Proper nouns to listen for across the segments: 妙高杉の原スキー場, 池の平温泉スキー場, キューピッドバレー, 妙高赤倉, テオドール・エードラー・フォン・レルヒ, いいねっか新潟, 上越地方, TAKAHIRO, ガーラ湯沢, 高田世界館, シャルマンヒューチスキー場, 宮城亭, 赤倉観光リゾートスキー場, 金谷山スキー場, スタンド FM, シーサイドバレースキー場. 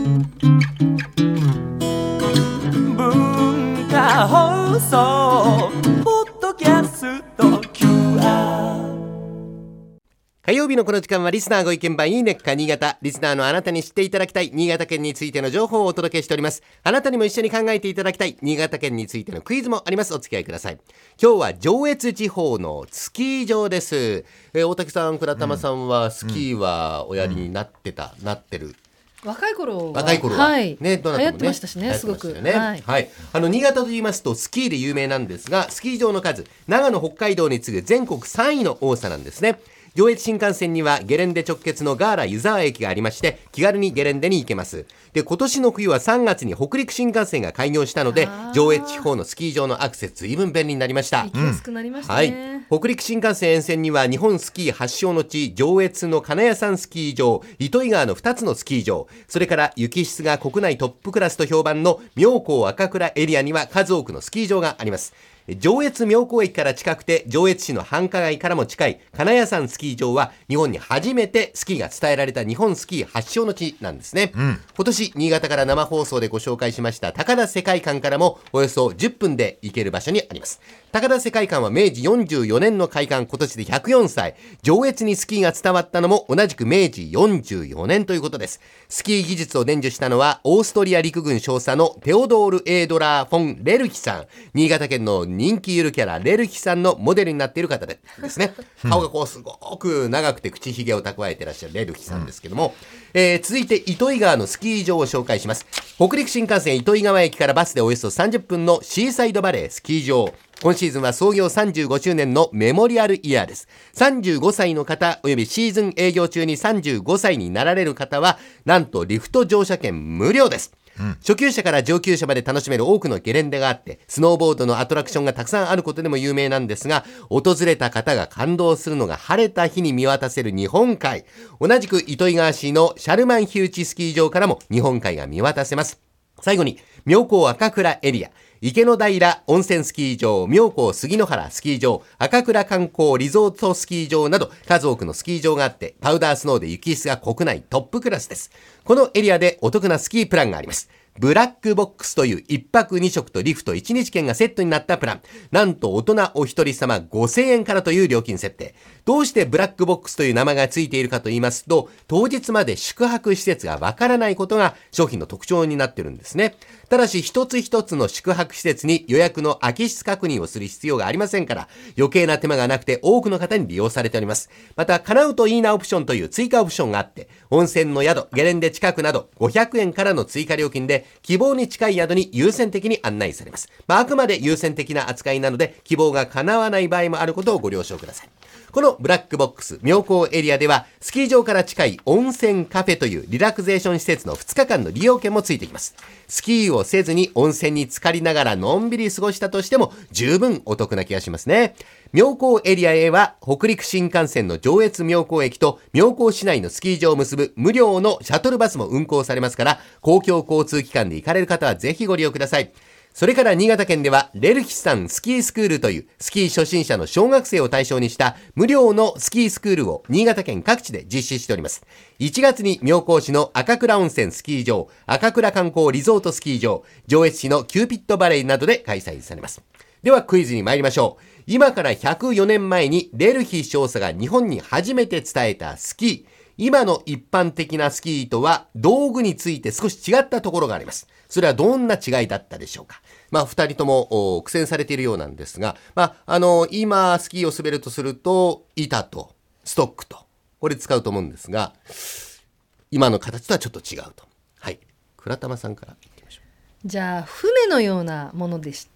文化放送ポッドキャスト QR。 火曜日のこの時間はリスナーご意見番いいねっか新潟。リスナーのあなたに知っていただきたい新潟県についての情報をお届けしております。あなたにも一緒に考えていただきたい新潟県についてのクイズもあります。お付き合いください。今日は上越地方のスキー場です。大竹さん、倉玉さんはスキーはおやりになってた、なってる、若い頃は、はい、ね、どなたもね、流行ってましたしね、すごく、はいはい、新潟といいますとスキーで有名なんですが、スキー場の数、長野、北海道に次ぐ全国3位の多さなんですね。上越新幹線にはゲレンデ直結のガーラ湯沢駅がありまして、気軽にゲレンデに行けます。で、今年の冬は3月に北陸新幹線が開業したので、上越地方のスキー場のアクセス随分便利になりました。行きやすくなりましたね、はい、北陸新幹線沿線には日本スキー発祥の地上越の金谷山スキー場、糸魚川の2つのスキー場、それから雪質が国内トップクラスと評判の妙高赤倉エリアには数多くのスキー場があります。上越妙高駅から近くて、上越市の繁華街からも近い金谷山スキー場は日本に初めてスキーが伝えられた日本スキー発祥の地なんですね、今年新潟から生放送でご紹介しました高田世界館からもおよそ10分で行ける場所にあります。高田世界館は明治44年の開館、今年で104歳。上越にスキーが伝わったのも同じく明治44年ということです。スキー技術を伝授したのはオーストリア陸軍少佐のテオドール・エードラー・フォン・レルヒさん。新潟県の人気ゆるキャラレルヒさんのモデルになっている方ですね。顔がこうすごく長くて口ひげを蓄えてらっしゃるレルヒさんですけども、続いて糸魚川のスキー場を紹介します。北陸新幹線糸魚川駅からバスでおよそ30分のシーサイドバレースキー場。今シーズンは創業35周年のメモリアルイヤーです。35歳の方およびシーズン営業中に35歳になられる方はなんとリフト乗車券無料です。初級者から上級者まで楽しめる多くのゲレンデがあって、スノーボードのアトラクションがたくさんあることでも有名なんですが、訪れた方が感動するのが晴れた日に見渡せる日本海。同じく糸魚川市のシャルマンヒューチスキー場からも日本海が見渡せます。最後に妙高赤倉エリア、池の平温泉スキー場、妙高杉の原スキー場、赤倉観光リゾートスキー場など数多くのスキー場があって、パウダースノーで雪質が国内トップクラスです。このエリアでお得なスキープランがあります。ブラックボックスという1泊2食とリフト1日券がセットになったプラン、なんと大人お一人様5000円からという料金設定。どうしてブラックボックスという名前がついているかと言いますと、当日まで宿泊施設がわからないことが商品の特徴になってるんですね。ただし一つ一つの宿泊施設に予約の空き室確認をする必要がありませんから、余計な手間がなくて多くの方に利用されております。また叶うといいなオプションという追加オプションがあって、温泉の宿、ゲレンデ近くなど500円からの追加料金で希望に近い宿に優先的に案内されます、あくまで優先的な扱いなので希望が叶わない場合もあることをご了承ください。このブラックボックス妙高エリアではスキー場から近い温泉カフェというリラクゼーション施設の2日間の利用券もついてきます。スキーをせずに温泉に浸かりながらのんびり過ごしたとしても十分お得な気がしますね。妙高エリアへは北陸新幹線の上越妙高駅と妙高市内のスキー場を結ぶ無料のシャトルバスも運行されますから、公共交通機関で行かれる方はぜひご利用ください。それから新潟県ではレルヒさんスキースクールというスキー初心者の小学生を対象にした無料のスキースクールを新潟県各地で実施しております。1月に妙高市の赤倉温泉スキー場、赤倉観光リゾートスキー場、上越市のキューピッドバレーなどで開催されます。ではクイズに参りましょう。今から104年前にレルヒ少佐が日本に初めて伝えたスキー、今の一般的なスキーとは道具について少し違ったところがあります。それはどんな違いだったでしょうか。二人とも苦戦されているようなんですが、今スキーを滑るとすると板とストックとこれ使うと思うんですが、今の形とはちょっと違うと。はい、倉玉さんからいきましょう。じゃあ船のようなものでし、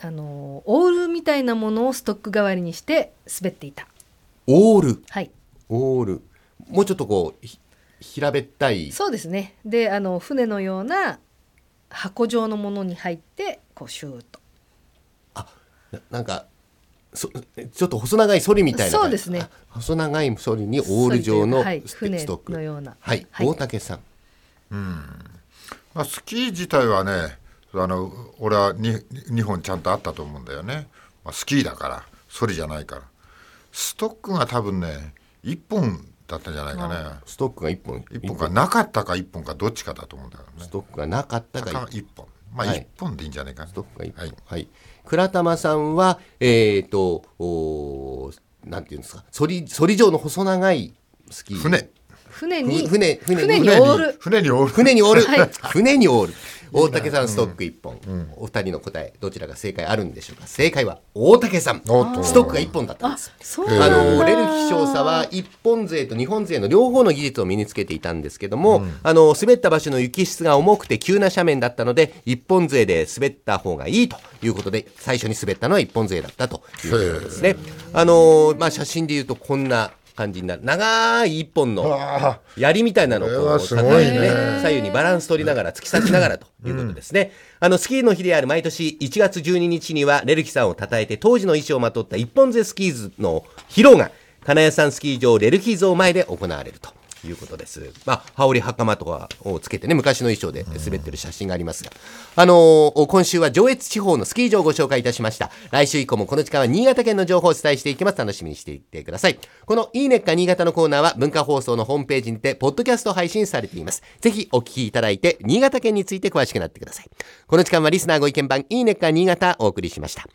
オールみたいなものをストック代わりにして滑っていた。オール、はい、オール、もうちょっとこう平べったい、そうですね。で、船のような箱状のものに入ってこうシューッと、なんかちょっと細長いソリみたいな、そうですね、細長いソリにオール状の船のような、はい、大竹さん、スキー自体はね、俺は2本ちゃんとあったと思うんだよね、スキーだから、ソリじゃないから。ストックが多分ね1本だったんじゃないかね。ストックが1本かなかったか1本かどっちかだと思うんだよね。ストックがなかったか1本、まあ1本でいいんじゃないか、はい、ストックが1本、はいはい、倉玉さんはなんていうんですか、反り状の細長いスキー船にオール大竹さんストック1本、うん、お二人の答えどちらが正解あるんでしょうか。正解は大竹さん、ストックが1本だったんです。レルヒ少佐は1本勢と2本勢の両方の技術を身につけていたんですけども、うん、滑った場所の雪質が重くて急な斜面だったので1本勢で滑った方がいいということで最初に滑ったのは1本勢だったということですね。まあ、写真でいうとこんな感じになる長い一本の槍みたいなのを抱えてね、左右にバランス取りながら突き刺しながらということですね。スキーの日である毎年1月12日にはレルヒさんをたたえて当時の衣装をまとった一本勢スキーズの披露が金谷山スキー場レルヒ像前で行われるということです。まあ、羽織袴とかをつけてね、昔の衣装で滑ってる写真がありますが、今週は上越地方のスキー場をご紹介いたしました。来週以降もこの時間は新潟県の情報をお伝えしていきます。楽しみにしていてください。このいいねっか新潟のコーナーは文化放送のホームページにてポッドキャスト配信されています。ぜひお聞きいただいて新潟県について詳しくなってください。この時間はリスナーご意見番いいねっか新潟をお送りしました。